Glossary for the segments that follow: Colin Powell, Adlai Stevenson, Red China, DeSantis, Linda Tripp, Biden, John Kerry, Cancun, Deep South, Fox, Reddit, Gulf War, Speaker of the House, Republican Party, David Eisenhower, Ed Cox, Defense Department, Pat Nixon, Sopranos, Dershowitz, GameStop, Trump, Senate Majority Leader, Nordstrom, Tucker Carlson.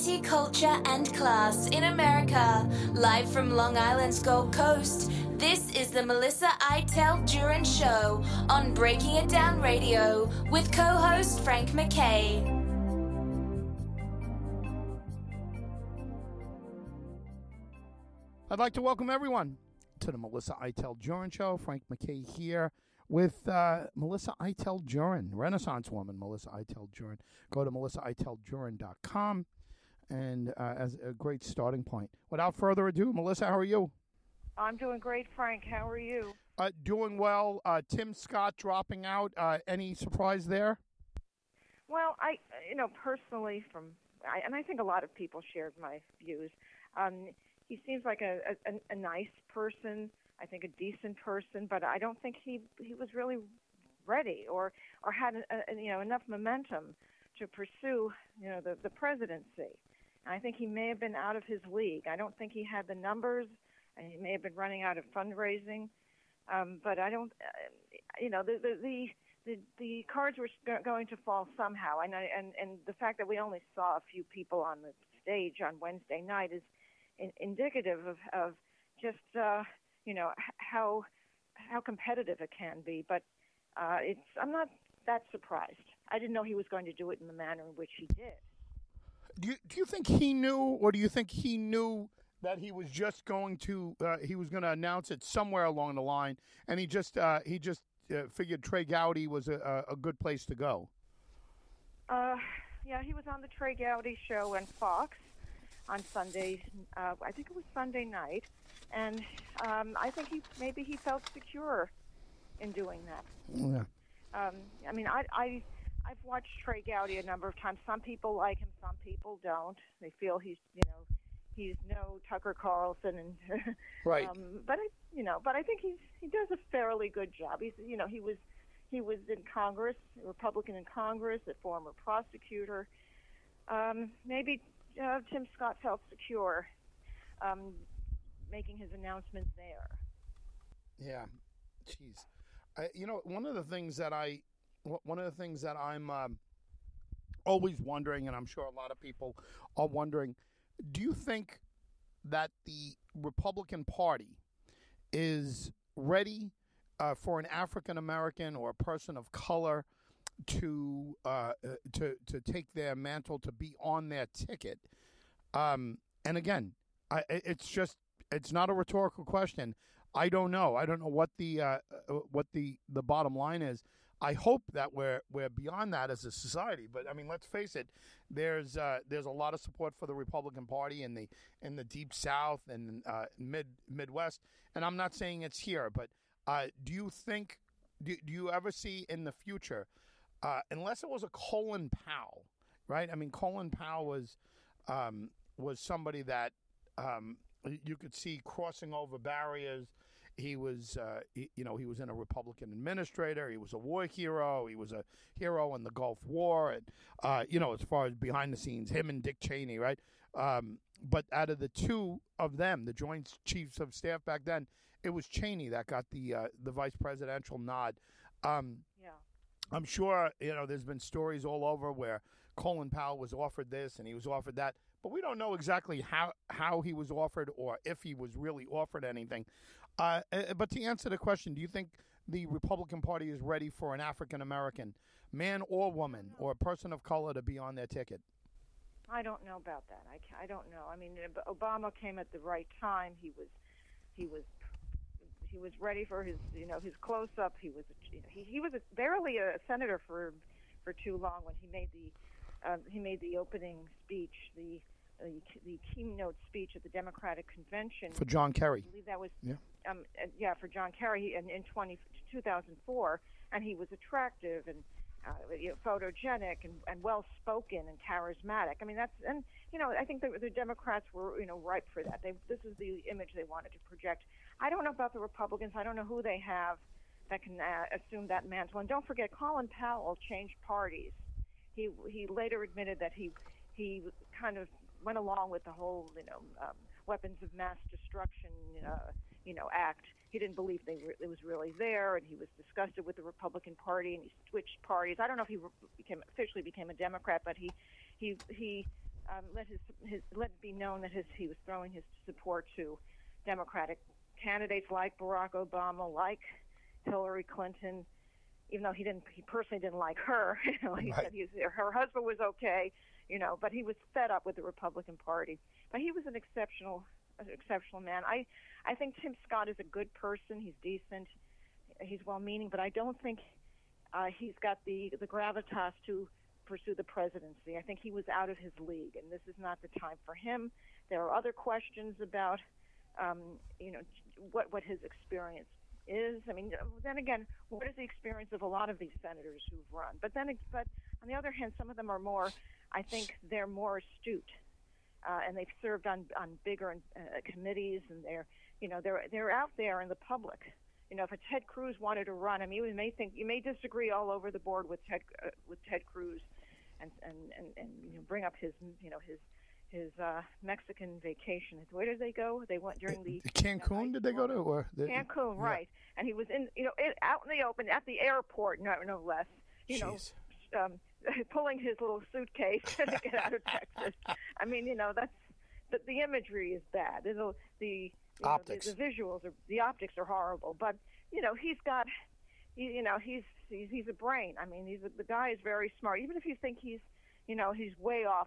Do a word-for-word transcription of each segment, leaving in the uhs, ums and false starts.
society, culture, and class in America. Live from Long Island's Gold Coast, this is the Melissa Itel Djurin Show on Breaking It Down Radio with co-host Frank MacKay. I'd like to welcome everyone to the Melissa Itel Djurin Show. Frank MacKay here with uh, Melissa Itel Djurin, Renaissance woman, Melissa Itel Djurin. Go to melissa itel djurin dot com, and uh, as a great starting point. Without further ado, Melissa, how are you? I'm doing great, Frank. How are you? Uh, doing well. Uh, Tim Scott dropping out. Uh, any surprise there? Well, I, you know, personally, from I, and I think a lot of people shared my views. Um, he seems like a, a, a nice person. I think a decent person, but I don't think he, he was really ready or or had a, a, you know enough momentum to pursue you know the, the presidency. And I think he may have been out of his league. I don't think he had the numbers, and he may have been running out of fundraising. Um, but I don't, uh, you know, the the, the the the cards were going to fall somehow. And I, and and the fact that we only saw a few people on the stage on Wednesday night is in, indicative of of just. Uh, You know how how competitive it can be, but uh, it's I'm not that surprised. I didn't know he was going to do it in the manner in which he did. Do you, do you think he knew, or do you think he knew that he was just going to uh, he was going to announce it somewhere along the line, and he just uh, he just uh, figured Trey Gowdy was a, a good place to go? Uh, yeah, he was on the Trey Gowdy show on Fox on Sunday. Uh, I think it was Sunday night. And um, I think he maybe he felt secure in doing that. Yeah. Um, I mean, I, I, I've watched Trey Gowdy a number of times. Some people like him, some people don't. They feel he's, you know, he's no Tucker Carlson. And right. Um, but, I, you know, but I think he's, he does a fairly good job. He's, you know, he was, he was in Congress, a Republican in Congress, a former prosecutor. Um, maybe uh, Tim Scott felt secure. Um making his announcement there. Yeah. Jeez. I, you know, one of the things that I, one of the things that I'm um, always wondering, and I'm sure a lot of people are wondering, do you think that the Republican Party is ready uh, for an African American or a person of color to, uh, to, to take their mantle, to be on their ticket? Um, and again, I, it's just, It's not a rhetorical question. I don't know. I don't know what the uh, what the, the bottom line is. I hope that we're we're beyond that as a society. But I mean, let's face it. There's uh, there's a lot of support for the Republican Party in the in the Deep South and uh, mid Midwest. And I'm not saying it's here, but uh, do you think? Do, do you ever see in the future, uh, unless it was a Colin Powell, right? I mean, Colin Powell was um, was somebody that. Um, You could see crossing over barriers. He was, uh, he, you know, he was in a Republican administrator. He was a war hero. He was a hero in the Gulf War. And, uh, you know, as far as behind the scenes, him and Dick Cheney, right? Um, but out of the two of them, the Joint Chiefs of Staff back then, it was Cheney that got the uh, the vice presidential nod. Um, yeah, I'm sure, you know, there's been stories all over where Colin Powell was offered this and he was offered that. But we don't know exactly how, how he was offered or if he was really offered anything. Uh, but to answer the question, do you think the Republican Party is ready for an African-American, man or woman, or a person of color to be on their ticket? I don't know about that. I, I don't know. I mean, Obama came at the right time. He was he was he was ready for his you know his close-up. He was you know, he he was barely a senator for for too long when he made the. Uh, he made the opening speech, the, uh, the keynote speech at the Democratic Convention for John Kerry. I believe that was yeah, um, uh, yeah for John Kerry in in two thousand four, and he was attractive and uh, you know, photogenic and, and well spoken and charismatic. I mean that's and you know I think the, the Democrats were you know ripe for that. They this is the image they wanted to project. I don't know about the Republicans. I don't know who they have that can uh, assume that mantle. And don't forget, Colin Powell changed parties. He he later admitted that he he kind of went along with the whole you know um, weapons of mass destruction uh, you know act. He didn't believe they re- it was really there, and he was disgusted with the Republican Party, and he switched parties. I don't know if he re- became officially became a Democrat, but he he he um, let his, his let it be known that his, he was throwing his support to Democratic candidates like Barack Obama, like Hillary Clinton, even though he didn't, he personally didn't like her. You know, he right. said he was, her husband was okay, you know, but he was fed up with the Republican Party. But he was an exceptional, an exceptional man. I, I think Tim Scott is a good person. He's decent. He's well-meaning, but I don't think uh, he's got the, the gravitas to pursue the presidency. I think he was out of his league, and this is not the time for him. There are other questions about, um, you know, what what his experience is. I mean, then again, what is the experience of a lot of these senators who've run? But then, but on the other hand, some of them are more, I think they're more astute, uh, and they've served on on bigger uh, committees, and they're, you know, they're they're out there in the public. You know, if a Ted Cruz wanted to run, I mean, you may think you may disagree all over the board with Ted uh, with Ted Cruz, and and and, and you know, bring up his you know his his uh, Mexican vacation. Where did they go? They went during the Cancun. You know, did they go to or the, Cancun? Yeah. Right. And he was in you know it, out in the open at the airport, no no less. You Jeez. know, um, pulling his little suitcase to get out of Texas. I mean, you know, that's the, the imagery is bad. It'll, the You know, optics. The, the visuals, are, the optics are horrible. But you know, he's got, you, you know, he's, he's he's a brain. I mean, he's a, the guy is very smart. Even if you think he's, you know, he's way off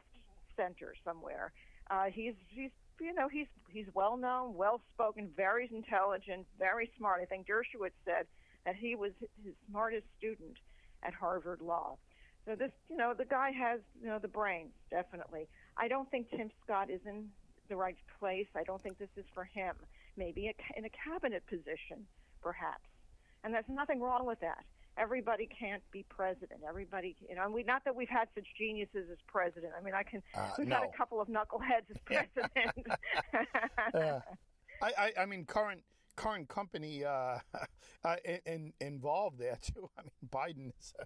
center somewhere, uh, he's he's you know he's he's well known, well spoken, very intelligent, very smart. I think Dershowitz said that he was his smartest student at Harvard Law. So this, you know, the guy has you know the brains definitely. I don't think Tim Scott is in the right place. I don't think this is for him. Maybe a, in a cabinet position, perhaps. And there's nothing wrong with that. Everybody can't be president. Everybody, you know, and we, not that we've had such geniuses as president. I mean, I can, uh, we've no. got a couple of knuckleheads as president. uh, I, I, I mean, current, current company uh, uh, in, involved there too. I mean, Biden is, uh,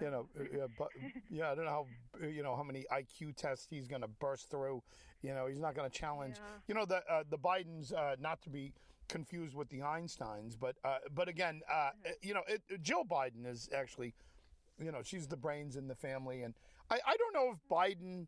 you know, uh, but, yeah, I don't know how, you know, how many I Q tests he's going to burst through. You know, he's not going to challenge. Yeah. You know, the uh, the Bidens, uh, not to be confused with the Einsteins, but uh, but again, uh, mm-hmm. you know, it, Jill Biden is actually, you know, she's the brains in the family, and I, I don't know if Biden.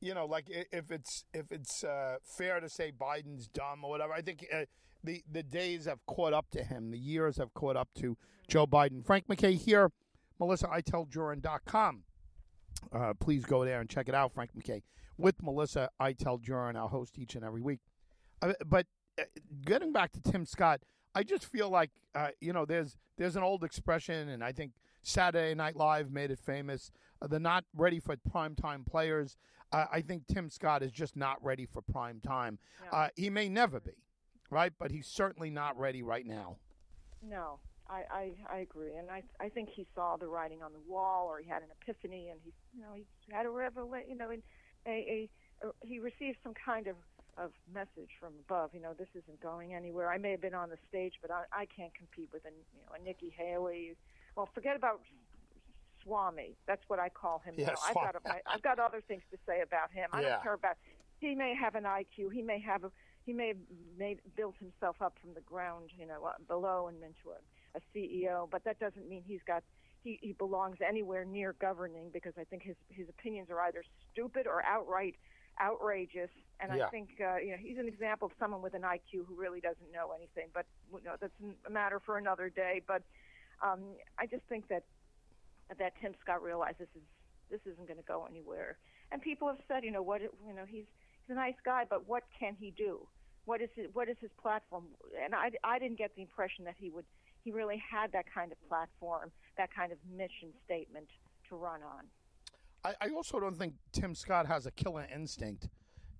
You know, like if it's if it's uh, fair to say Biden's dumb or whatever. I think uh, the the days have caught up to him. The years have caught up to Joe Biden. Frank MacKay here, Melissa Itel Djurin dot com. Uh, please go there and check it out. Frank MacKay with Melissa Itel Djurin, our host each and every week. Uh, but uh, getting back to Tim Scott, I just feel like uh, you know there's there's an old expression, and I think Saturday Night Live made it famous. Uh, they're not ready for primetime players. Uh, I think Tim Scott is just not ready for prime time. No. Uh, he may never be, right? But he's certainly not ready right now. No, I, I, I agree, and I I think he saw the writing on the wall, or he had an epiphany, and he you know he had a revelation. You know, and a, a, a he received some kind of. of message from above, you know, this isn't going anywhere. I may have been on the stage, but I, I can't compete with a, you know, a Nikki Haley. Well, forget about Swamy. That's what I call him. Yeah, now. I've got a, I, I've got other things to say about him. I yeah. don't care about. He may have an I Q. He may have. A, he may have made, built himself up from the ground, you know, below and into a, a C E O. But that doesn't mean he's got. He, he belongs anywhere near governing, because I think his his opinions are either stupid or outright. outrageous, and yeah. I think uh, you know he's an example of someone with an I Q who really doesn't know anything. But you know, that's a matter for another day. But um, I just think that that Tim Scott realized this is this isn't going to go anywhere. And people have said, you know, what you know, he's he's a nice guy, but what can he do? What is his, what is his platform? And I, I didn't get the impression that he would he really had that kind of platform, that kind of mission statement to run on. I also don't think Tim Scott has a killer instinct.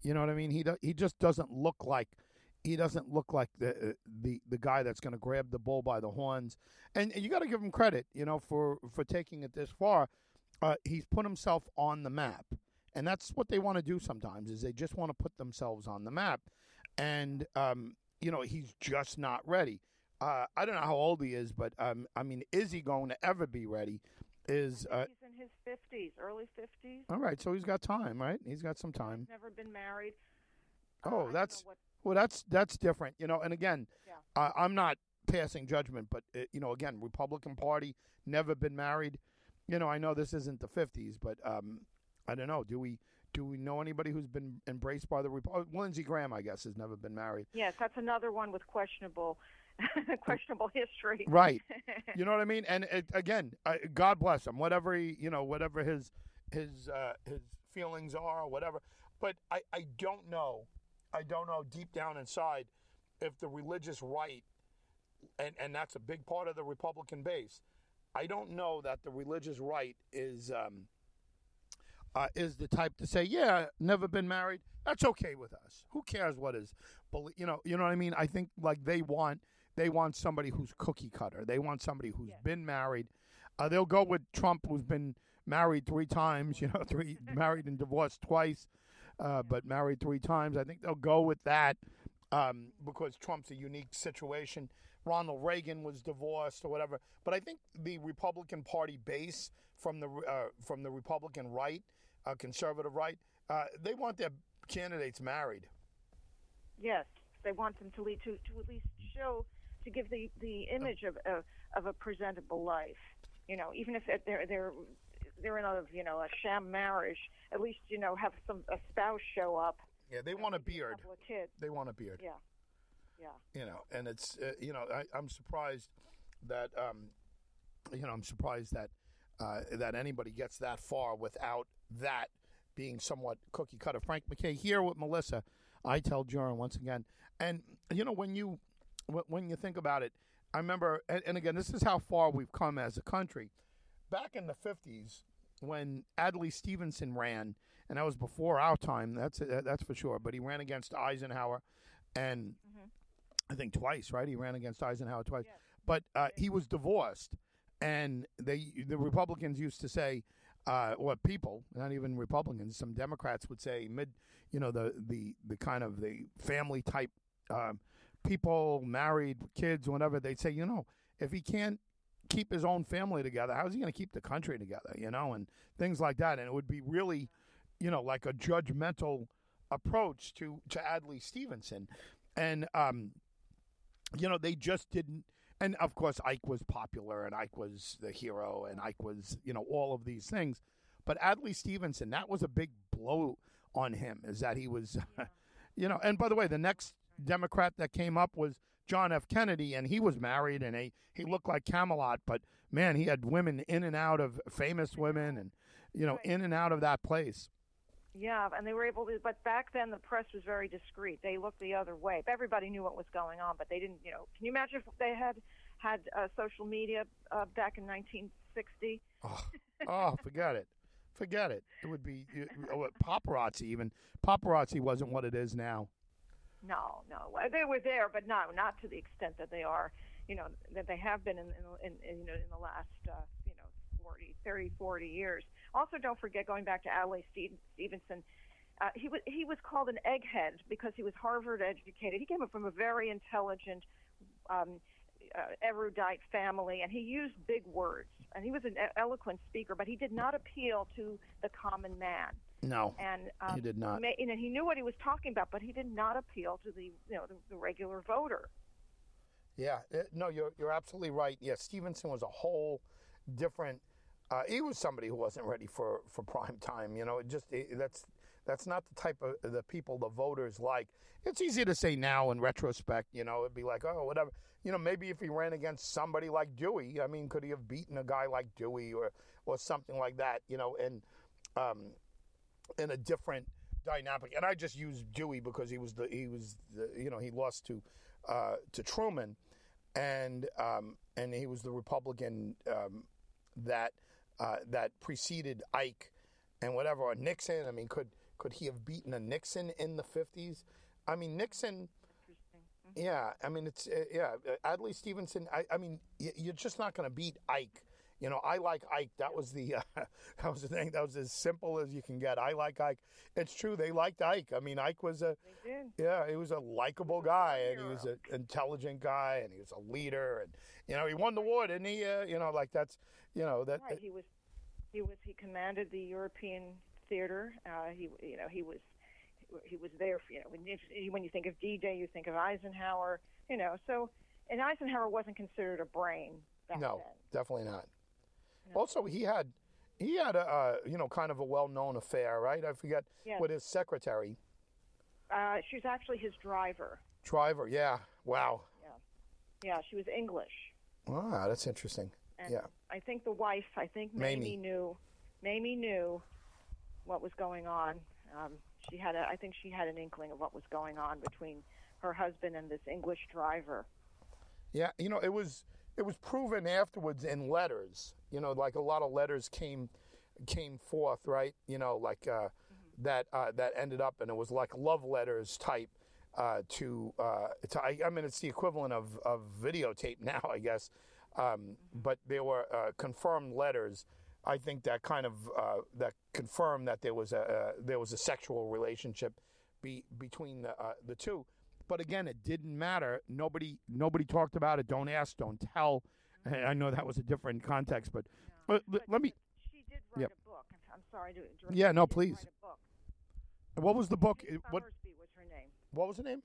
You know what I mean? He do, he just doesn't look like he doesn't look like the the, the guy that's going to grab the bull by the horns. And, and you got to give him credit, you know, for, for taking it this far. Uh, he's put himself on the map, and that's what they want to do sometimes. Is they just want to put themselves on the map, and um, you know, he's just not ready. Uh, I don't know how old he is, but um, I mean, is he going to ever be ready? Is uh, he's in his fifties, early fifties. All right, so he's got time, right? He's got some time. He's never been married. Oh, uh, that's what... well, that's that's different, you know. And again, yeah. uh, I'm not passing judgment, but uh, you know, again, Republican Party, never been married. You know, I know this isn't the fifties, but um, I don't know. Do we do we know anybody who's been embraced by the Republicans? Lindsey Graham, I guess, has never been married. Yes, that's another one with questionable questionable history. Right. You know what I mean? And it, again, uh, God bless him, whatever he, you know, whatever his his uh, his feelings are or whatever. But I, I don't know. I don't know deep down inside if the religious right, and, and that's a big part of the Republican base, I don't know that the religious right is um, uh, is the type to say, yeah, never been married. That's okay with us. Who cares what is, you know, you know what I mean? I think like they want they want somebody who's cookie cutter. They want somebody who's yeah. been married. Uh, they'll go with Trump, who's been married three times, you know, three married and divorced twice, uh, but married three times. I think they'll go with that um, because Trump's a unique situation. Ronald Reagan was divorced or whatever, but I think the Republican Party base from the uh, from the Republican right, uh, conservative right, uh, they want their candidates married. Yes, they want them to lead, to, to at least show, to give the, the image of uh, of a presentable life. You know, even if they're they're they're in a you know a sham marriage, at least you know have some a spouse show up. Yeah, they want a beard. A couple of kids. They want a beard. Yeah. Yeah. You know, and it's, uh, you know, I, I'm surprised that, um, you know, I'm surprised that uh, that anybody gets that far without that being somewhat cookie cutter. Frank MacKay here with Melissa Itel Djurin once again. And, you know, when you when you think about it, I remember, and, and again, this is how far we've come as a country. Back in the fifties, when Adlai Stevenson ran, and that was before our time, that's that's for sure, but he ran against Eisenhower and mm-hmm. I think twice, right? He ran against Eisenhower twice. Yes. But uh, he was divorced, and they the Republicans used to say, uh, well, people, not even Republicans, some Democrats would say, mid, you know, the, the, the kind of the family-type um, people, married, kids, whatever, they'd say, you know, if he can't keep his own family together, how's he going to keep the country together, you know, and things like that. And it would be really, you know, like a judgmental approach to, to Adlai Stevenson. And, um, you know, they just didn't. And, of course, Ike was popular and Ike was the hero and Ike was, you know, all of these things. But Adlai Stevenson, that was a big blow on him, is that he was, yeah. you know. And, by the way, the next Democrat that came up was John F. Kennedy, and he was married and he, he looked like Camelot. But, man, he had women in and out of famous women and, you know, right. in and out of that place. Yeah, and they were able to, but back then the press was very discreet. They looked the other way. Everybody knew what was going on, but they didn't, you know. Can you imagine if they had had uh, social media uh, back in nineteen sixty? Oh, oh forget it. Forget it. It would be it, oh, paparazzi even. Paparazzi wasn't what it is now. No, no. They were there, but no, not to the extent that they are, you know, that they have been in, in, in you know, in the last, uh, you know, forty, thirty, forty years. Also, don't forget, going back to Adlai Stevenson, uh, he was he was called an egghead because he was Harvard educated. He came from a very intelligent, um, uh, erudite family, and he used big words. And he was an eloquent speaker, but he did not appeal to the common man. No, and um, he did not. You know, he knew what he was talking about, but he did not appeal to the you know the, the regular voter. Yeah, it, no, you're you're absolutely right. Yeah, Stevenson was a whole different. Uh, he was somebody who wasn't ready for, for prime time, you know. It just it, that's that's not the type of the people the voters like. It's easy to say now in retrospect, you know, it'd be like, oh, whatever. You know, maybe if he ran against somebody like Dewey, I mean, could he have beaten a guy like Dewey or, or something like that, you know, and um, in a different dynamic. And I just used Dewey because he was the he was the, you know he lost to uh, to Truman, and um, and he was the Republican um, that. Uh, that preceded Ike and whatever, or Nixon. I mean, could could he have beaten a Nixon in the fifties? I mean, Nixon, mm-hmm. yeah, I mean, it's, uh, yeah, Adlai Stevenson, I, I mean, y- you're just not going to beat Ike. You know, I like Ike. That was the, uh, that was the thing. That was as simple as you can get. I like Ike. It's true. They liked Ike. I mean, Ike was a, yeah, he was a likable guy, and he was an intelligent guy, and he was a leader, and, you know, he won the war, didn't he? Uh, you know, like that's, you know, that. Right. He was, he was, he commanded the European theater. Uh, he, you know, he was, he was there for, you know, when you, when you think of D-Day, you think of Eisenhower, you know, so, and Eisenhower wasn't considered a brain back then. No, definitely not. Also, he had, he had a uh, you know kind of a well-known affair, right? I forget yes. What his secretary. Uh, she's actually his driver. Driver, yeah. Wow. Yeah, yeah. She was English. Wow, that's interesting. And yeah. I think the wife, I think Mamie, Mamie knew. Mamie knew what was going on. Um, she had, a, I think, she had an inkling of what was going on between her husband and this English driver. Yeah, you know, it was it was proven afterwards in letters. You know, like a lot of letters came came forth, right? You know, like uh, mm-hmm. that uh, that ended up, and it was like love letters type. Uh, to, uh, to I, I mean, it's the equivalent of, of videotape now, I guess. Um, mm-hmm. But there were uh, confirmed letters. I think that kind of uh, that confirmed that there was a uh, there was a sexual relationship be, between the uh, the two. But again, it didn't matter. Nobody nobody talked about it. Don't ask, don't tell. Mm-hmm. I know that was a different context, but, no, uh, but let me. She did write yeah. a book. I'm sorry to interrupt. Yeah, no, please. What was the book? Kay Summersby what was her name? What was her name?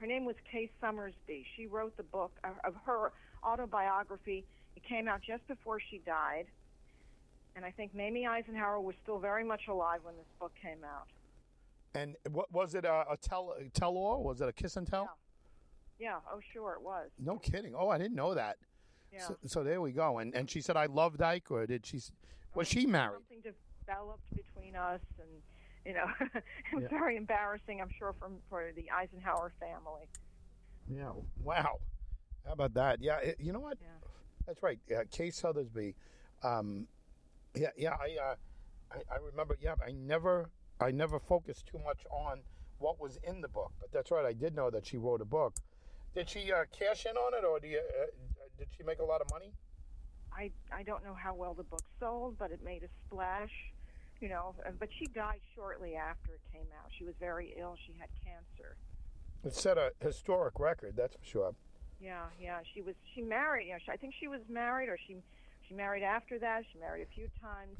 Her name was Kay Summersby. She wrote the book uh, of her autobiography. It came out just before she died, and I think Mamie Eisenhower was still very much alive when this book came out. And what was it? A, a tell a tell-all? Was it a kiss and tell? Yeah. yeah. Oh, sure, it was. No kidding. Oh, I didn't know that. Yeah. So, so there we go. And and she said, "I love Dyke," or did she? Was she married? Something developed between us and. You know, it's yeah. very embarrassing, I'm sure, for, for the Eisenhower family. Yeah, wow. How about that? Yeah, it, you know what? Yeah. That's right. Yeah, Kay Summersby. Um, yeah, yeah. I, uh, I, I remember. Yeah, I never, I never focused too much on what was in the book, but that's right. I did know that she wrote a book. Did she uh, cash in on it, or do you, uh, did she make a lot of money? I, I don't know how well the book sold, but it made a splash. You know, but she died shortly after it came out. She was very ill. She had cancer. It set a historic record, that's for sure. Yeah, yeah. She was. She married. You know, she, I think she was married, or she she married after that. She married a few times,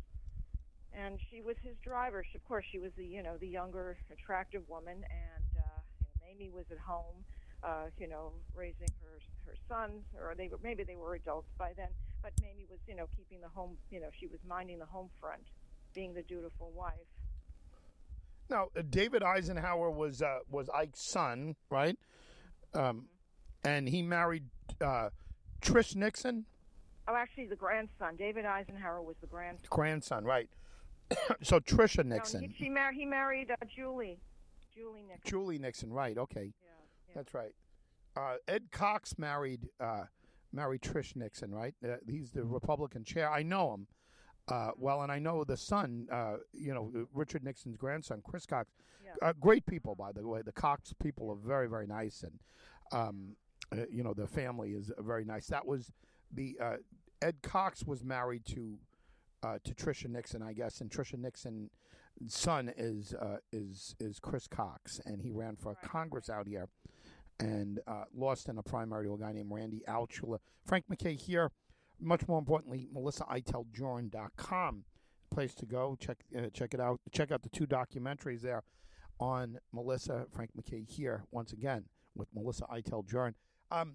and she was his driver. She, of course, she was the you know the younger, attractive woman, and uh, you know, Mamie was at home, uh, you know, raising her her sons, or they were, maybe they were adults by then. But Mamie was you know keeping the home. You know, she was minding the home front, being the dutiful wife. Now, uh, David Eisenhower was uh, was Ike's son, right? Um, mm-hmm. And he married uh, Trish Nixon? Oh, actually, the grandson. David Eisenhower was the grandson. Grandson, right. So, Tricia Nixon. No, he, she mar- he married uh, Julie. Julie Nixon. Julie Nixon, right, okay. Yeah, yeah. That's right. Uh, Ed Cox married, uh, married Trish Nixon, right? Uh, he's the Republican chair. I know him. Uh, well, and I know the son, uh, you know, Richard Nixon's grandson, Chris Cox, yeah. uh, great people, by the way. The Cox people are very, very nice. And, um, uh, you know, the family is very nice. That was the uh, Ed Cox was married to uh, to Tricia Nixon, I guess. And Tricia Nixon's son is uh, is is Chris Cox. And he ran for right. Congress out here and uh, lost in a primary to a guy named Randy Altshuler. Frank MacKay here. Much more importantly, Melissa Itel Djurin dot com, place to go. Check uh, check it out. Check out the two documentaries there on Melissa. Frank MacKay here once again with Melissa Itel Djurin. Um,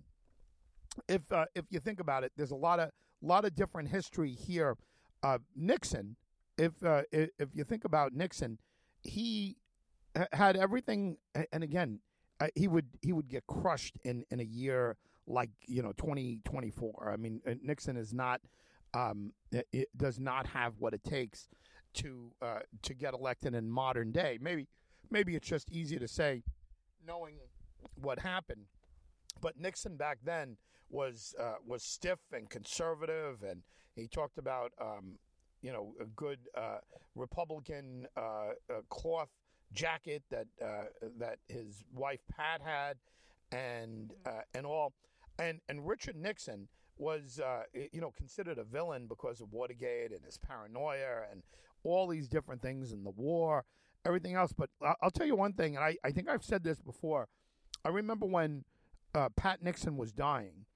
if uh, if you think about it, there's a lot of lot of different history here. Uh, Nixon, if uh, if you think about Nixon, he had everything, and again, uh, he would he would get crushed in, in a year. Like, you know, twenty twenty-four. I mean, Nixon is not, um, it, it does not have what it takes to uh, to get elected in modern day. Maybe, maybe it's just easy to say, knowing what happened. But Nixon back then was uh, was stiff and conservative, and he talked about, um, you know, a good uh, Republican uh, uh, cloth jacket that uh, that his wife Pat had, and uh, and all. And and Richard Nixon was, uh, you know, considered a villain because of Watergate and his paranoia and all these different things and the war, everything else. But I'll tell you one thing, and I, I think I've said this before. I remember when uh, Pat Nixon was dying,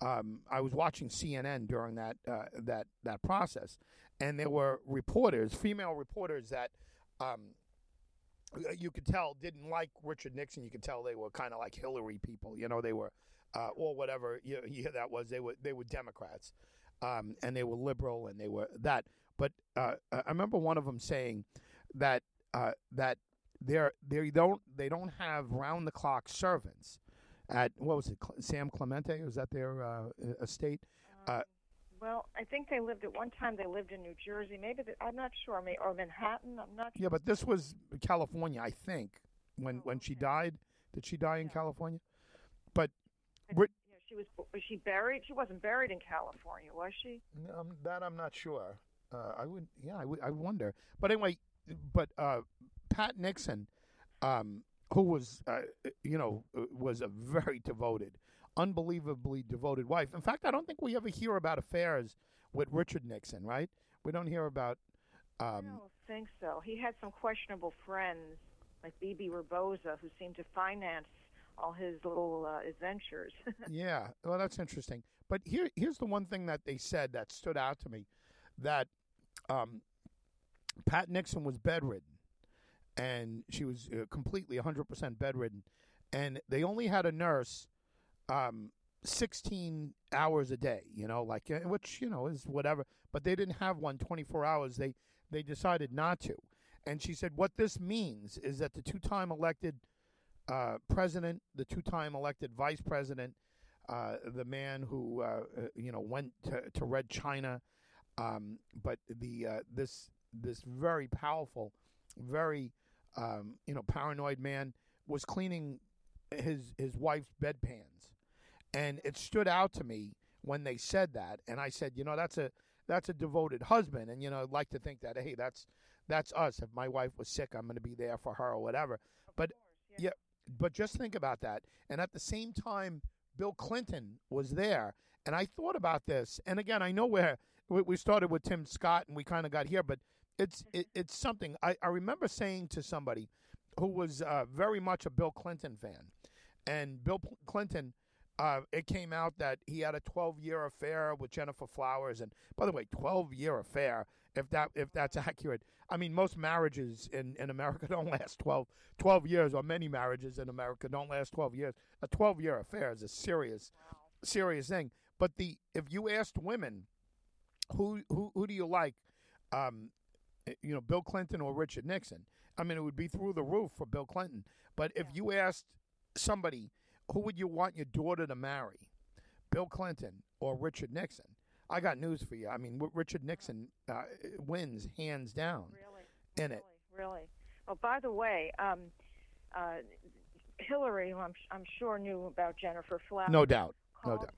um, I was watching C N N during that, uh, that, that process, and there were reporters, female reporters that um, – you could tell didn't like Richard Nixon. You could tell they were kind of like Hillary people, you know, they were, uh, or whatever, you know, yeah, that was, they were, they were Democrats. um, and they were liberal and they were that. But uh, I remember one of them saying that uh, that they're they don't they don't have round the clock servants at what was it Sam Clemente was that their uh, estate. Um, uh, well, I think they lived at one time. They lived in New Jersey, maybe they, I'm not sure. May or Manhattan. I'm not. Yeah, sure. But this was California, I think. When oh, when okay. she died, did she die in yeah. California? But. I, She was, was she buried? She wasn't buried in California, was she? Um, that I'm not sure. Uh, I would, yeah, I would, I wonder. But anyway, but uh, Pat Nixon, um, who was, uh, you know, was a very devoted, unbelievably devoted wife. In fact, I don't think we ever hear about affairs with Richard Nixon, right? We don't hear about. Um, I don't think so. He had some questionable friends, like B B Rebosa, who seemed to finance all his little uh, adventures. Yeah, well, that's interesting. But here, here's the one thing that they said that stood out to me, that um, Pat Nixon was bedridden, and she was uh, completely one hundred percent bedridden, and they only had a nurse um, sixteen hours a day, you know, like which, you know, is whatever. But they didn't have one twenty-four hours. They, they decided not to. And she said what this means is that the two-time elected Uh, president, the two-time elected vice president, uh, the man who uh, you know went to, to Red China, um, but the uh, this this very powerful, very um, you know paranoid man was cleaning his his wife's bedpans, and it stood out to me when they said that, and I said, you know, that's a that's a devoted husband, and you know, I'd like to think that hey, that's that's us. If my wife was sick, I'm going to be there for her or whatever. But of course, yeah. yeah But just think about that. And at the same time, Bill Clinton was there. And I thought about this. And again, I know where we started with Tim Scott and we kind of got here, but it's it, it's something. I, I remember saying to somebody who was uh, very much a Bill Clinton fan, and Bill P- Clinton, uh, it came out that he had a twelve-year affair with Gennifer Flowers. And by the way, twelve-year affair, if that if that's accurate. I mean, most marriages in, in America don't last twelve, twelve years, or many marriages in America don't last twelve years. A twelve-year affair is a serious, wow. serious thing. But the if you asked women, who who, who do you like, um, you know, Bill Clinton or Richard Nixon? I mean, it would be through the roof for Bill Clinton. But if yeah. you asked somebody, who would you want your daughter to marry, Bill Clinton or Richard Nixon? I got news for you. I mean, Richard Nixon uh, wins hands down really, in really, it. Really? Well, by the way, um, uh, Hillary, who I'm, I'm sure knew about Gennifer Flowers. No doubt. Called, no doubt.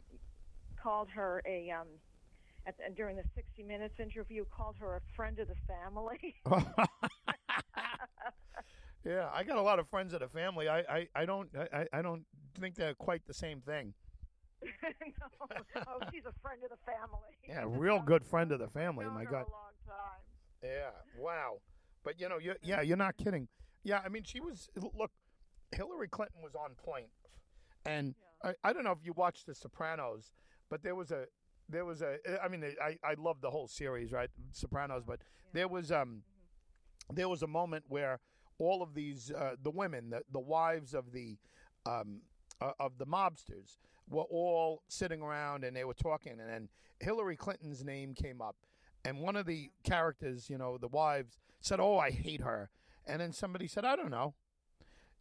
Called her a, um, at, and during the sixty minutes interview, called her a friend of the family. Yeah, I got a lot of friends of the family. I, I, I don't I, I don't think they're quite the same thing. No. Oh, she's a friend of the family. Yeah, a real good friend of the family. Known my her God, a long time. Yeah, wow. But you know, you're, yeah, you're not kidding. Yeah, I mean, she was. Look, Hillary Clinton was on point, and yeah. I, I don't know if you watched The Sopranos, but there was a, there was a. I mean, I, I love the whole series, right, Sopranos. But yeah. there was um, mm-hmm. there was a moment where all of these uh, the women, the the wives of the, um, uh, of the mobsters. Were all sitting around and they were talking, and then Hillary Clinton's name came up, and one of the characters, you know, the wives said, "Oh, I hate her," and then somebody said, "I don't know."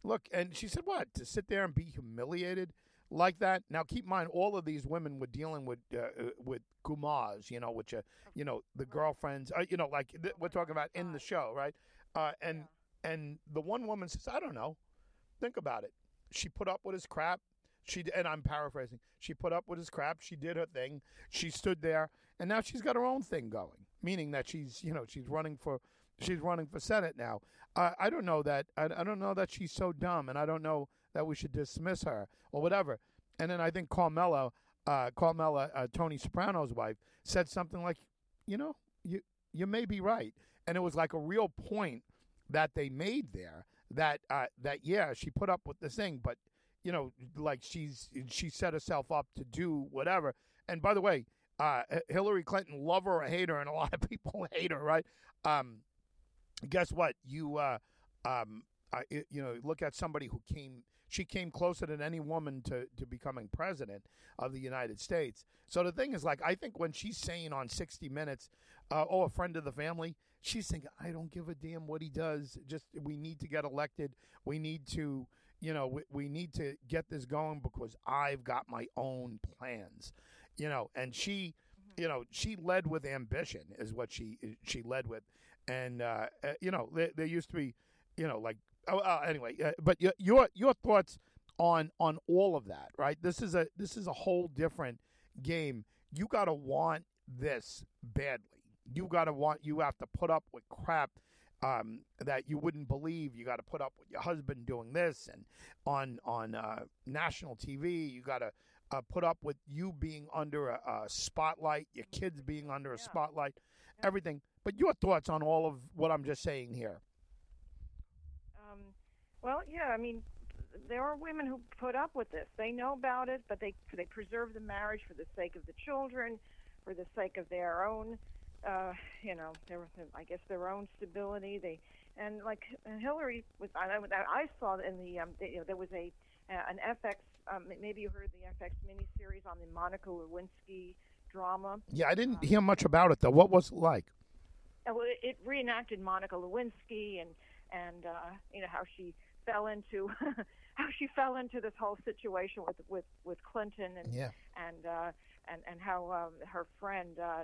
Look, and she said, "What? To sit there and be humiliated like that?" Now, keep in mind, all of these women were dealing with uh, with gumas, you know, which are, you know, the girlfriends, uh, you know, like th- we're talking about in the show, right? Uh, and and the one woman says, "I don't know. Think about it." She put up with his crap. She and I'm paraphrasing. She put up with his crap. She did her thing. She stood there, and now she's got her own thing going, meaning that she's, you know, she's running for, she's running for Senate now. Uh, I don't know that. I, I don't know that she's so dumb, and I don't know that we should dismiss her or whatever. And then I think Carmela, uh, Carmela, uh, Tony Soprano's wife, said something like, you know, you you may be right, and it was like a real point that they made there. That uh, that yeah, she put up with this thing, but. You know, like she's she set herself up to do whatever. And by the way, uh, Hillary Clinton, love her or hate her, and a lot of people hate her, right? Um, guess what? You, uh, um, I, you know, look at somebody who came She came closer than any woman to, to becoming president of the United States. So the thing is, like, I think when she's saying on sixty minutes, uh, oh, a friend of the family, she's thinking, I don't give a damn what he does. Just we need to get elected. We need to, you know, we, we need to get this going because I've got my own plans, you know. And she, mm-hmm. you know, she led with ambition is what she she led with. And, uh, you know, there, there used to be, you know, like. Oh, uh, anyway, uh, but your, your your thoughts on on all of that, right? This is a this is a whole different game. You gotta want this badly. You gotta want. You have to put up with crap um, that you wouldn't believe. You gotta put up with your husband doing this, and on on uh, national T V. You gotta uh, put up with you being under a, a spotlight, your kids being under a yeah. spotlight, yeah. everything. But your thoughts on all of what I'm just saying here. Um, well, yeah, I mean, there are women who put up with this. They know about it, but they they preserve the marriage for the sake of the children, for the sake of their own, uh, you know, their, I guess their own stability. They and like Hillary was. I, I saw in the um, you know, there was a an F X. Um, maybe you heard the F X miniseries on the Monica Lewinsky drama. Yeah, I didn't um, hear much about it though. What was it like? Well, it reenacted Monica Lewinsky and. And uh, you know how she fell into how she fell into this whole situation with with, with Clinton and yeah. and, uh, and and how um, her friend uh,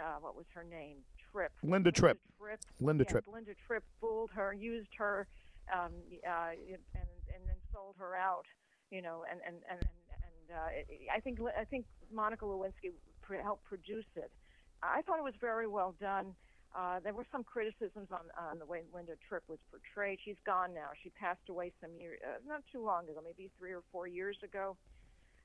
uh, what was her name Tripp Linda Tripp Linda Tripp Linda, yes, Tripp. Linda Tripp fooled her, used her, um, uh, and and then sold her out. You know, and and and and uh, it, I think I think Monica Lewinsky helped produce it. I thought it was very well done. Uh, there were some criticisms on, on the way Linda Tripp was portrayed. She's gone now. She passed away some years, uh, not too long ago, maybe three or four years ago.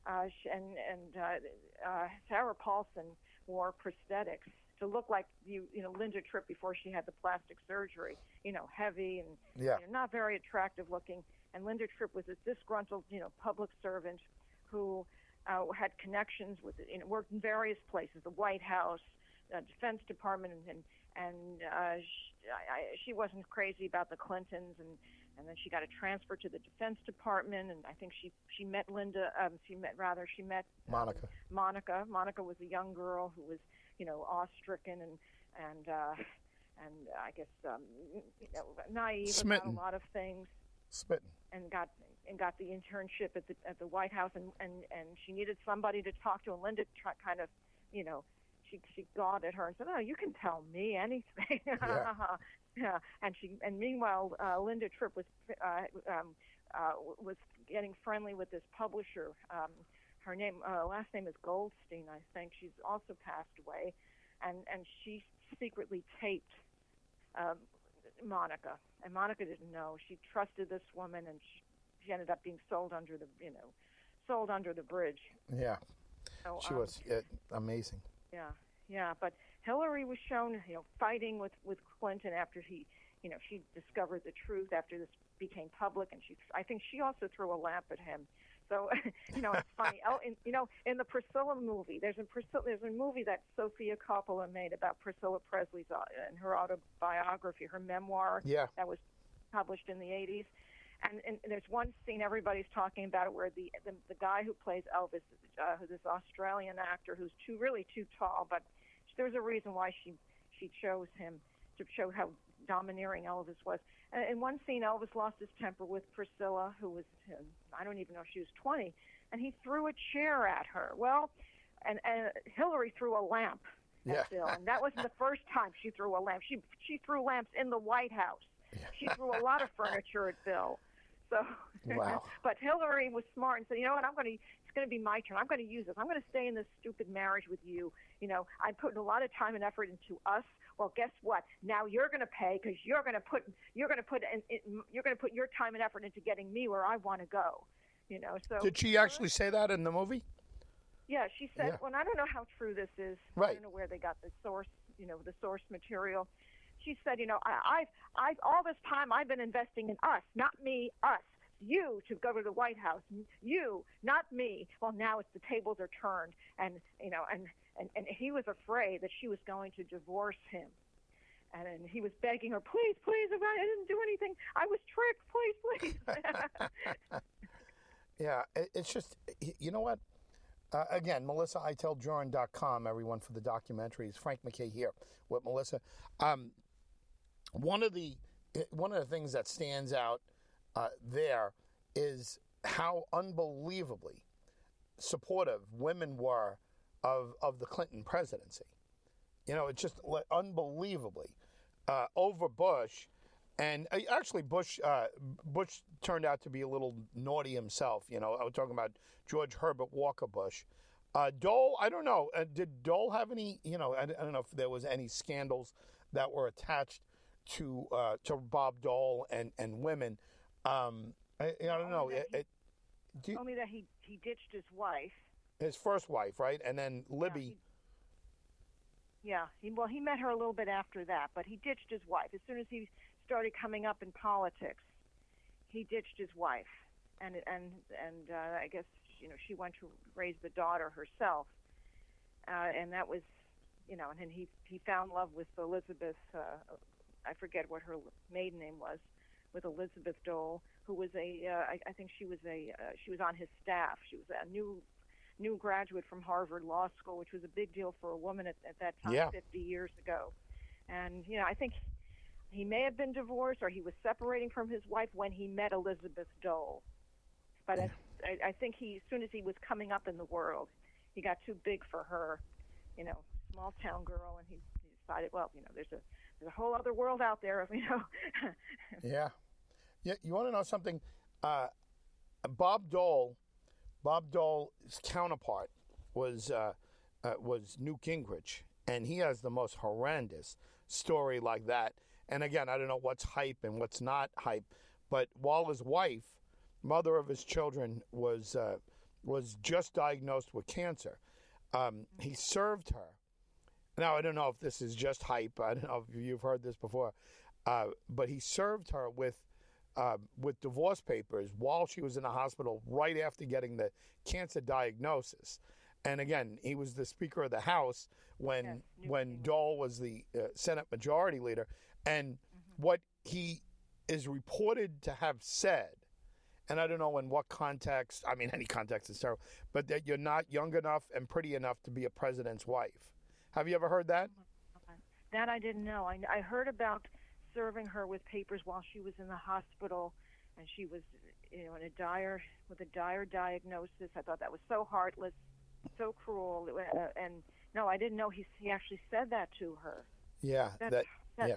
Uh, she, and and uh, uh, Sarah Paulson wore prosthetics to look like you, you know, Linda Tripp before she had the plastic surgery. You know, heavy and yeah. you know, not very attractive looking. And Linda Tripp was a disgruntled, you know, public servant who uh, had connections with, you know, worked in various places, the White House, uh, Defense Department, and, and And uh, she, I, she wasn't crazy about the Clintons, and, and then she got a transfer to the Defense Department, and I think she, she met Linda. Um, she met rather she met Monica. Um, Monica. Monica was a young girl who was, you know, awe-stricken and and uh, and I guess um, you know, naive Smitten. about a lot of things. Smitten. And got and got the internship at the at the White House, and, and, and she needed somebody to talk to, and Linda try, kind of, you know. She, she got at her and said, "Oh, you can tell me anything." Yeah. yeah. And she, and meanwhile, uh, Linda Tripp was uh, um, uh, was getting friendly with this publisher. Um, her name, uh, last name is Goldstein, I think. She's also passed away, and and she secretly taped um, Monica, and Monica didn't know. She trusted this woman, and she, she ended up being sold under the, you know, sold under the bridge. Yeah. So, she um, was it, amazing. Yeah, yeah, but Hillary was shown, you know, fighting with, with Clinton after he, you know, she discovered the truth after this became public, and she, I think she also threw a lap at him. So, you know, it's funny. Oh, in, you know, in the Priscilla movie, there's a Priscilla, there's a movie that Sofia Coppola made about Priscilla Presley's and her autobiography, her memoir yeah. that was published in the eighties. And, and there's one scene everybody's talking about it where the the, the guy who plays Elvis, uh, who's this Australian actor who's too really too tall, but there's a reason why she she chose him to show how domineering Elvis was. And in one scene, Elvis lost his temper with Priscilla, who was I don't even know if she was twenty, and he threw a chair at her. Well, and, and Hillary threw a lamp at yeah. Bill, and that wasn't the first time she threw a lamp. She she threw lamps in the White House. Yeah. She threw a lot of furniture at Bill. So, wow. But Hillary was smart and said, you know what, I'm going to, it's going to be my turn. I'm going to use this. I'm going to stay in this stupid marriage with you. You know, I'm putting a lot of time and effort into us. Well, guess what? Now you're going to pay because you're going to put, you're going to put, in, in, you're going to put your time and effort into getting me where I want to go. You know, so. Did she actually say that in the movie? Yeah, she said, yeah. well, I don't know how true this is. Right. I don't know where they got the source, you know, the source material. She said, you know, I, I've, I've, all this time I've been investing in us, not me, us. You to go to the White House, you, not me. Well, now it's the tables are turned, and you know, and, and, and he was afraid that she was going to divorce him, and, and he was begging her, please, please, I didn't do anything. I was tricked, please, please. Yeah, it's just, you know what? Uh, again, Melissa Itel Djurin dot com, everyone, for the documentaries. Frank MacKay here with Melissa. Um, one of the one of the things that stands out uh, there is how unbelievably supportive women were of of the Clinton presidency. You know, it's just unbelievably uh, over Bush. And actually, Bush uh, Bush turned out to be a little naughty himself. You know, I was talking about George Herbert Walker Bush. Uh, Dole, I don't know. Uh, did Dole have any, you know, I, I don't know if there was any scandals that were attached to uh, to Bob Dole and, and women. Um, I, I don't know. It, he, it, do you, only that he, he ditched his wife. His first wife, right? And then Libby. Yeah, he, yeah, he, well, he met her a little bit after that, but he ditched his wife. As soon as he started coming up in politics, he ditched his wife, and and and uh, I guess you know she went to raise the daughter herself, uh, and that was, you know, and he he found love with Elizabeth. Uh, I forget what her maiden name was, with Elizabeth Dole, who was a uh, I, I think she was a uh, she was on his staff. She was a new new graduate from Harvard Law School, which was a big deal for a woman at, at that time, yeah. fifty years ago, and you know I think. He may have been divorced, or he was separating from his wife when he met Elizabeth Dole. But I, I think he, as soon as he was coming up in the world, he got too big for her, you know, small town girl, and he, he decided, well, you know, there's a there's a whole other world out there, you know. yeah, yeah. You want to know something? Uh, Bob Dole, Bob Dole's counterpart was uh, uh, was Newt Gingrich, and he has the most horrendous story like that. And again, I don't know what's hype and what's not hype, but while his wife, mother of his children, was uh, was just diagnosed with cancer, um, he served her. Now, I don't know if this is just hype. I don't know if you've heard this before, uh, but he served her with uh, with divorce papers while she was in the hospital right after getting the cancer diagnosis. And again, he was the Speaker of the House when yes, when Dole was the uh, Senate Majority Leader. And mm-hmm. what he is reported to have said, and I don't know in what context, I mean, any context is terrible, but that you're not young enough and pretty enough to be a president's wife. Have you ever heard that? That I didn't know. I, I heard about serving her with papers while she was in the hospital, and she was, you know, in a dire, with a dire diagnosis. I thought that was so heartless, so cruel. Uh, and no, I didn't know he, he actually said that to her. Yeah. That's, that, that's, yeah.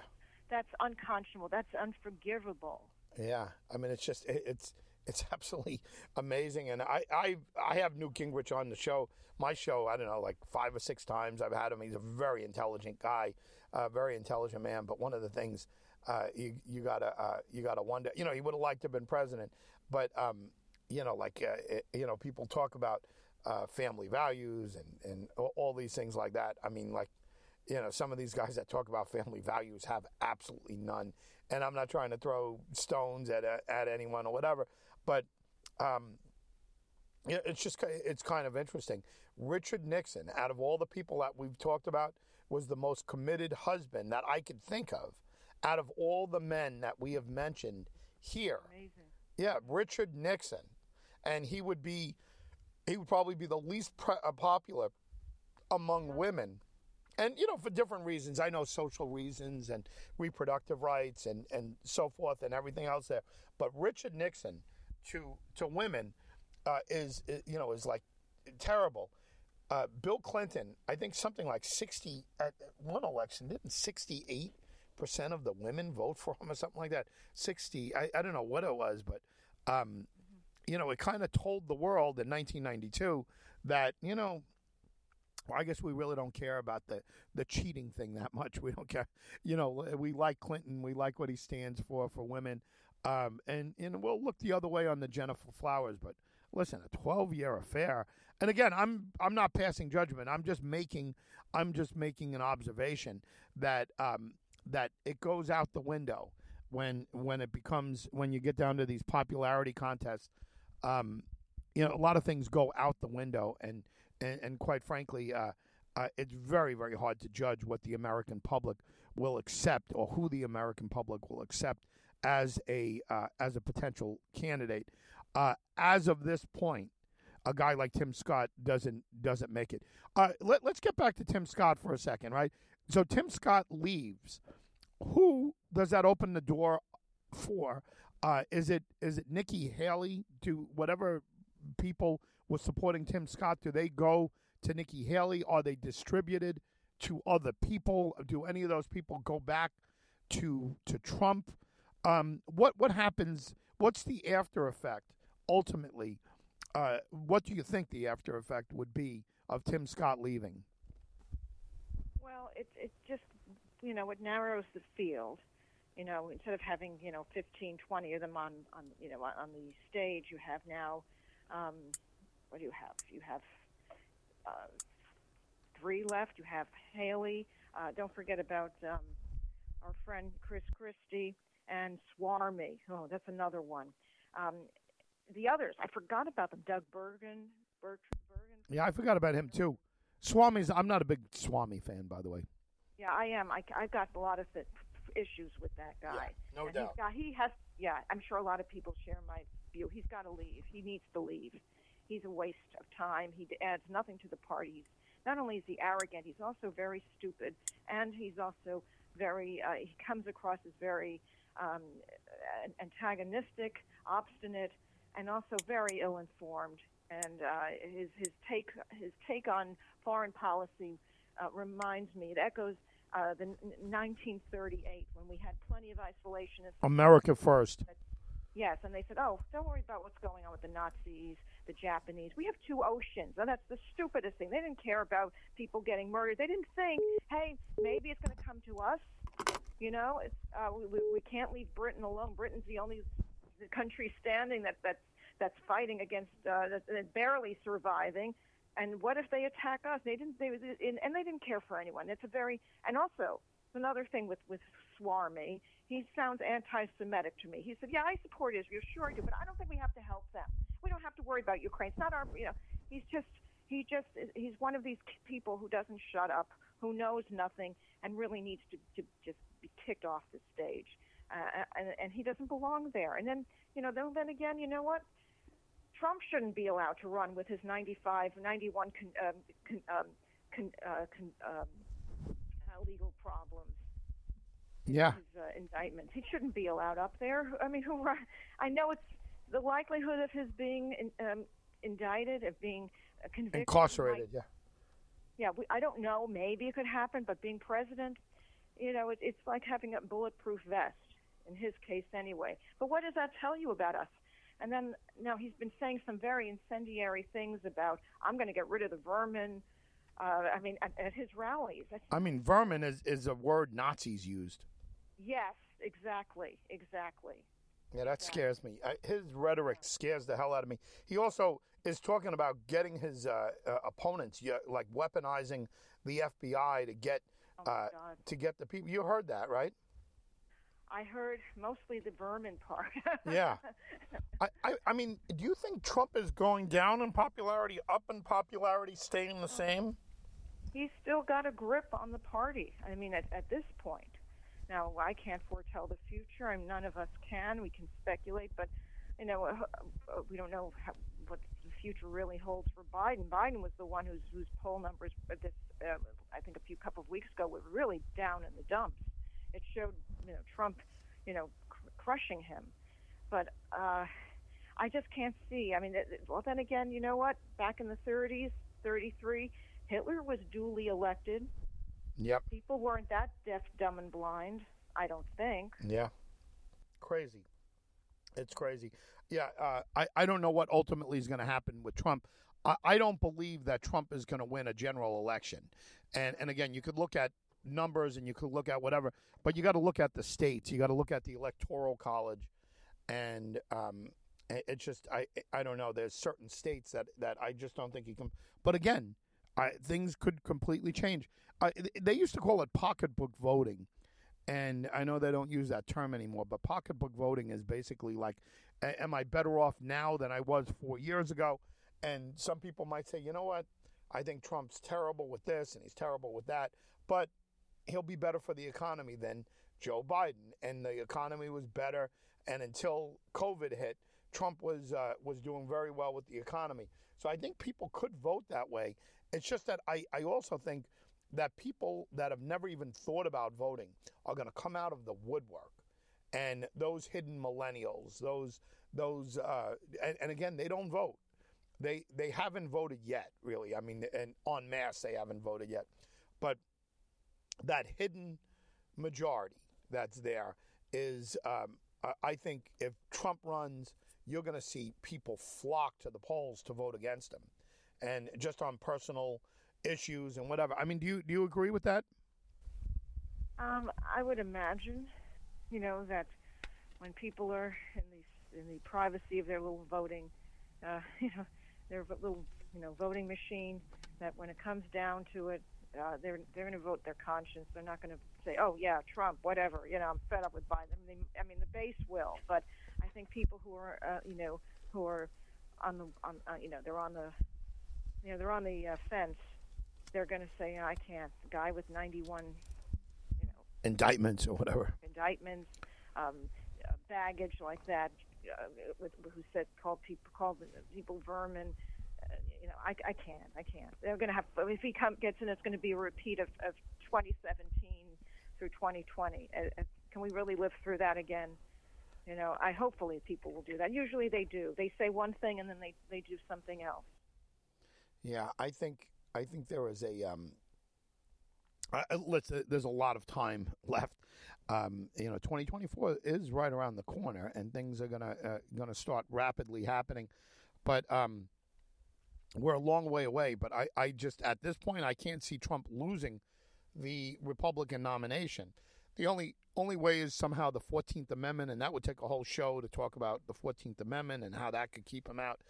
That's unconscionable. That's unforgivable. Yeah, I mean, it's just it's it's absolutely amazing. And I I, I have Newt Gingrich on the show, my show. I don't know, like five or six times I've had him. He's a very intelligent guy, a very intelligent man. But one of the things uh, you you gotta uh, you gotta wonder, you know, he would have liked to have been president, but um, you know, like uh, it, you know, people talk about uh, family values and and all these things like that. I mean, like. You know, some of these guys that talk about family values have absolutely none. And I'm not trying to throw stones at at anyone or whatever. But um, it's just it's kind of interesting. Richard Nixon, out of all the people that we've talked about, was the most committed husband that I could think of out of all the men that we have mentioned here. Amazing. Yeah, Richard Nixon. And he would be he would probably be the least pre- popular among yeah. women. And, you know, for different reasons, I know social reasons and reproductive rights and, and so forth and everything else there. But Richard Nixon to to women uh, is, is, you know, is like terrible. Uh, Bill Clinton, I think something like sixty at one election, didn't sixty-eight percent of the women vote for him or something like that? sixty, I, I don't know what it was, but, um, you know, it kind of told the world in nineteen ninety-two that, you know, well, I guess we really don't care about the, the cheating thing that much. We don't care. You know, we like Clinton. We like what he stands for for women. Um, and, and we'll look the other way on the Gennifer Flowers. But listen, a twelve-year affair. And again, I'm I'm not passing judgment. I'm just making I'm just making an observation that um, that it goes out the window when when it becomes when you get down to these popularity contests. Um, you know, a lot of things go out the window and. And, and quite frankly, uh, uh, it's very, very hard to judge what the American public will accept or who the American public will accept as a uh, as a potential candidate. uh, as of this point, a guy like Tim Scott doesn't doesn't make it. Uh, let, let's get back to Tim Scott for a second, right? So Tim Scott leaves. Who does that open the door for? Uh, is it is it Nikki Haley? Do whatever people were supporting Tim Scott, do they go to Nikki Haley? Are they distributed to other people? Do any of those people go back to to Trump? Um, what what happens? What's the after effect ultimately? Uh, what do you think the after effect would be of Tim Scott leaving? Well, it it just, you know, it narrows the field. You know, instead of having, you know, fifteen, twenty of them on, on you know, on the stage, you have now, um, what do you have? You have uh, three left. You have Haley. Uh, don't forget about um, our friend Chris Christie and Swarmy. Oh, that's another one. Um, the others, I forgot about them. Doug Burgum. Bertrand Burgum. Yeah, I forgot about him, too. Swami's, I'm not a big Swamy fan, by the way. Yeah, I am. I, I've got a lot of it. issues with that guy. Yeah, no and doubt. Got, he has, yeah, I'm sure a lot of people share my view. He's got to leave. He needs to leave. He's a waste of time. He adds nothing to the party. He's, not only is he arrogant, he's also very stupid, and he's also very, uh, he comes across as very um, antagonistic, obstinate, and also very ill-informed. And uh, his, his, take, his take on foreign policy uh, reminds me, it echoes Uh, the nineteen thirty-eight, when we had plenty of isolationists. America first. Yes, and they said, oh, don't worry about what's going on with the Nazis, the Japanese. We have two oceans, and that's the stupidest thing. They didn't care about people getting murdered. They didn't think, hey, maybe it's going to come to us. You know, it's, uh, we, we can't leave Britain alone. Britain's the only country standing that, that, that's fighting against, uh, that, that's barely surviving. And what if they attack us? They didn't. They and they didn't care for anyone. It's a very and also another thing with with Swarmy. He sounds anti-Semitic to me. He said, "Yeah, I support Israel, sure I do, but I don't think we have to help them. We don't have to worry about Ukraine. It's not our. You know, he's just he just he's one of these people who doesn't shut up, who knows nothing, and really needs to, to just be kicked off the stage. Uh, and and he doesn't belong there. And then you know then then again, you know what? Trump shouldn't be allowed to run with his ninety-five, ninety-one con, um, con, um, con, uh, con, um, uh, legal problems. Yeah, his, uh, indictments. He shouldn't be allowed up there. I mean, who? I know it's the likelihood of his being in, um, indicted, of being convicted, incarcerated. Like, yeah, yeah. We, I don't know. Maybe it could happen, but being president, you know, it, it's like having a bulletproof vest. In his case, anyway. But what does that tell you about us? And then, now he's been saying some very incendiary things about, I'm going to get rid of the vermin. Uh, I mean, at, at his rallies. I mean, vermin is, is a word Nazis used. Yes, exactly, exactly. Yeah, that exactly. scares me. I, his rhetoric yeah. scares the hell out of me. He also is talking about getting his uh, uh, opponents, yeah, like weaponizing the F B I to get oh uh, to get the people. You heard that, right? I heard mostly the vermin part. yeah. I, I, I mean, do you think Trump is going down in popularity, up in popularity, staying the same? He's still got a grip on the party. I mean, at, at this point. Now, I can't foretell the future. I mean, none of us can. We can speculate. But, you know, uh, we don't know how, what the future really holds for Biden. Biden was the one whose, whose poll numbers, uh, this, uh, I think a few couple of weeks ago, were really down in the dumps. It showed, you know, Trump, you know, cr- crushing him. But uh, I just can't see. I mean, it, it, well, then again, you know what? Back in the thirties, thirty-three, Hitler was duly elected. Yep. People weren't that deaf, dumb, and blind, I don't think. Yeah. Crazy. It's crazy. Yeah, uh, I, I don't know what ultimately is going to happen with Trump. I, I don't believe that Trump is going to win a general election. And, and again, you could look at numbers and you could look at whatever, but you got to look at the states, you got to look at the electoral college, and um it's just i i don't know, there's certain states that that I just don't think you can. But again, I, things could completely change. I, they used to call it pocketbook voting, and I know they don't use that term anymore, but pocketbook voting is basically like, am I better off now than I was four years ago? And some people might say, you know what, I think Trump's terrible with this and he's terrible with that, but he'll be better for the economy than Joe Biden. And the economy was better. And until COVID hit, Trump was uh, was doing very well with the economy. So I think people could vote that way. It's just that I, I also think that people that have never even thought about voting are going to come out of the woodwork. And those hidden millennials, those those uh, and, and again, they don't vote. They they haven't voted yet, really. I mean, and en masse, they haven't voted yet. But that hidden majority that's there is, um, I think if Trump runs, you're going to see people flock to the polls to vote against him, and just on personal issues and whatever. I mean, do you do you agree with that? Um, I would imagine, you know, that when people are in the in the privacy of their little voting, uh, you know, their little you know voting machine, that when it comes down to it, uh, they're they're going to vote their conscience. They're not going to say, oh yeah, Trump, whatever. You know, I'm fed up with Biden. I mean, I mean the base will, but I think people who are, uh, you know, who are on the, on, uh, you know, they're on the, you know, they're on the uh, fence. They're going to say, I can't. The guy with ninety-one, you know, indictments or whatever. Indictments, um, baggage like that, uh, with, who said called people called people vermin. Uh, you know, I, I can't. I can't. They're going to have. If he come, gets in, it's going to be a repeat of, of twenty seventeen. Through twenty twenty, uh, can we really live through that again? You know, I hopefully people will do that. Usually they do. They say one thing and then they, they do something else. Yeah, I think I think there is a um. Uh, let's uh, there's a lot of time left. Um, you know, twenty twenty-four is right around the corner, and things are gonna uh, gonna start rapidly happening. But um, we're a long way away. But I, I just at this point I can't see Trump losing the Republican nomination. The only only way is somehow the fourteenth Amendment, and that would take a whole show to talk about the fourteenth Amendment and how that could keep him out.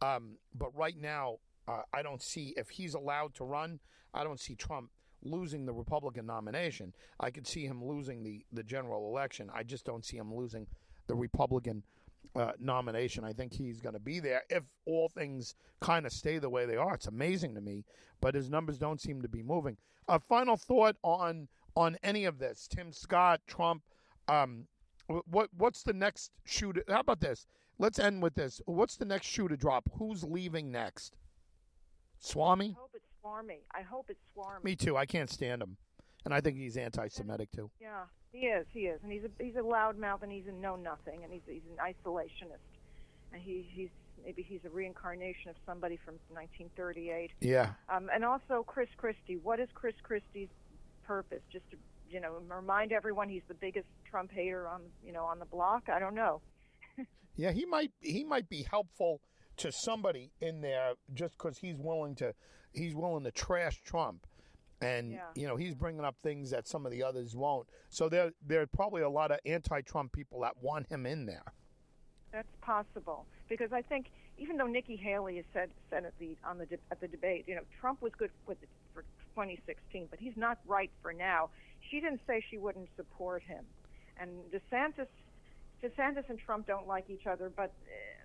Um, but right now, uh, I don't see, if he's allowed to run, I don't see Trump losing the Republican nomination. I could see him losing the, the general election. I just don't see him losing the Republican uh, nomination. I think he's going to be there if all things kind of stay the way they are. It's amazing to me, but his numbers don't seem to be moving. A final thought on on any of this, Tim Scott, Trump. Um, what what's the next shoe to, how about this? Let's end with this. What's the next shoe to drop? Who's leaving next? Swamy? I hope it's Swamy. I hope it's Swamy. Me too. I can't stand him, and I think he's anti-Semitic too. Yeah. He is, he is, and he's a he's a loudmouth, and he's a know nothing, and he's he's an isolationist, and he he's maybe he's a reincarnation of somebody from nineteen thirty-eight. Yeah. Um, and also Chris Christie. What is Chris Christie's purpose? Just to, you know, remind everyone he's the biggest Trump hater on you know on the block. I don't know. Yeah, he might he might be helpful to somebody in there just because he's willing to he's willing to trash Trump. And, yeah. you know, he's bringing up things that some of the others won't. So there there are probably a lot of anti-Trump people that want him in there. That's possible. Because I think even though Nikki Haley has said, said at, the, on the de- at the debate, you know, Trump was good with it for twenty sixteen, but he's not right for now. She didn't say she wouldn't support him. And DeSantis, DeSantis and Trump don't like each other, but... Uh,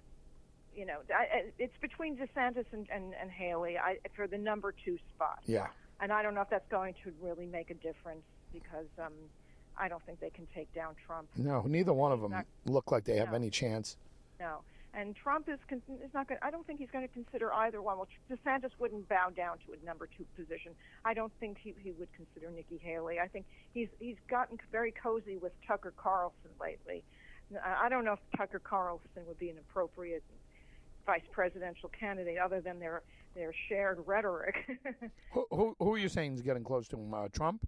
You know, it's between DeSantis and, and, and Haley I, for the number two spot. Yeah. And I don't know if that's going to really make a difference because um, I don't think they can take down Trump. No, neither one of them not, look like they have no. any chance. No. And Trump is, is not going to, I don't think he's going to consider either one. Well, DeSantis wouldn't bow down to a number two position. I don't think he, he would consider Nikki Haley. I think he's he's gotten very cozy with Tucker Carlson lately. I don't know if Tucker Carlson would be an appropriate vice presidential candidate other than their their shared rhetoric. who, who who are you saying is getting close to him? Uh, Trump?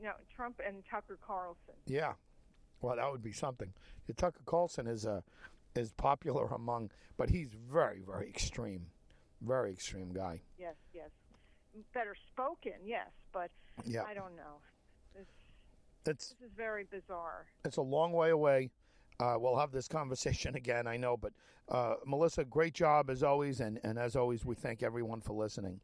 No, Trump and Tucker Carlson. Yeah. Well, that would be something. Tucker Carlson is uh, is popular among, but he's very, very extreme. Very extreme guy. Yes, yes. Better spoken, yes, but yeah. I don't know. This, it's, this is very bizarre. It's a long way away. Uh, we'll have this conversation again, I know. But, uh, Melissa, great job as always. And, and as always, we thank everyone for listening.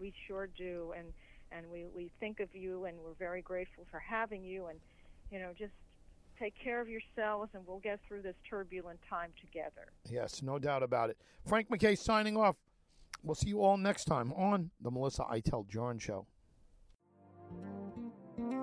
We sure do. And and we, we think of you, and we're very grateful for having you. And, you know, just take care of yourselves, and we'll get through this turbulent time together. Yes, no doubt about it. Frank MacKay signing off. We'll see you all next time on The Melissa Itel Djurin Show. Thank you.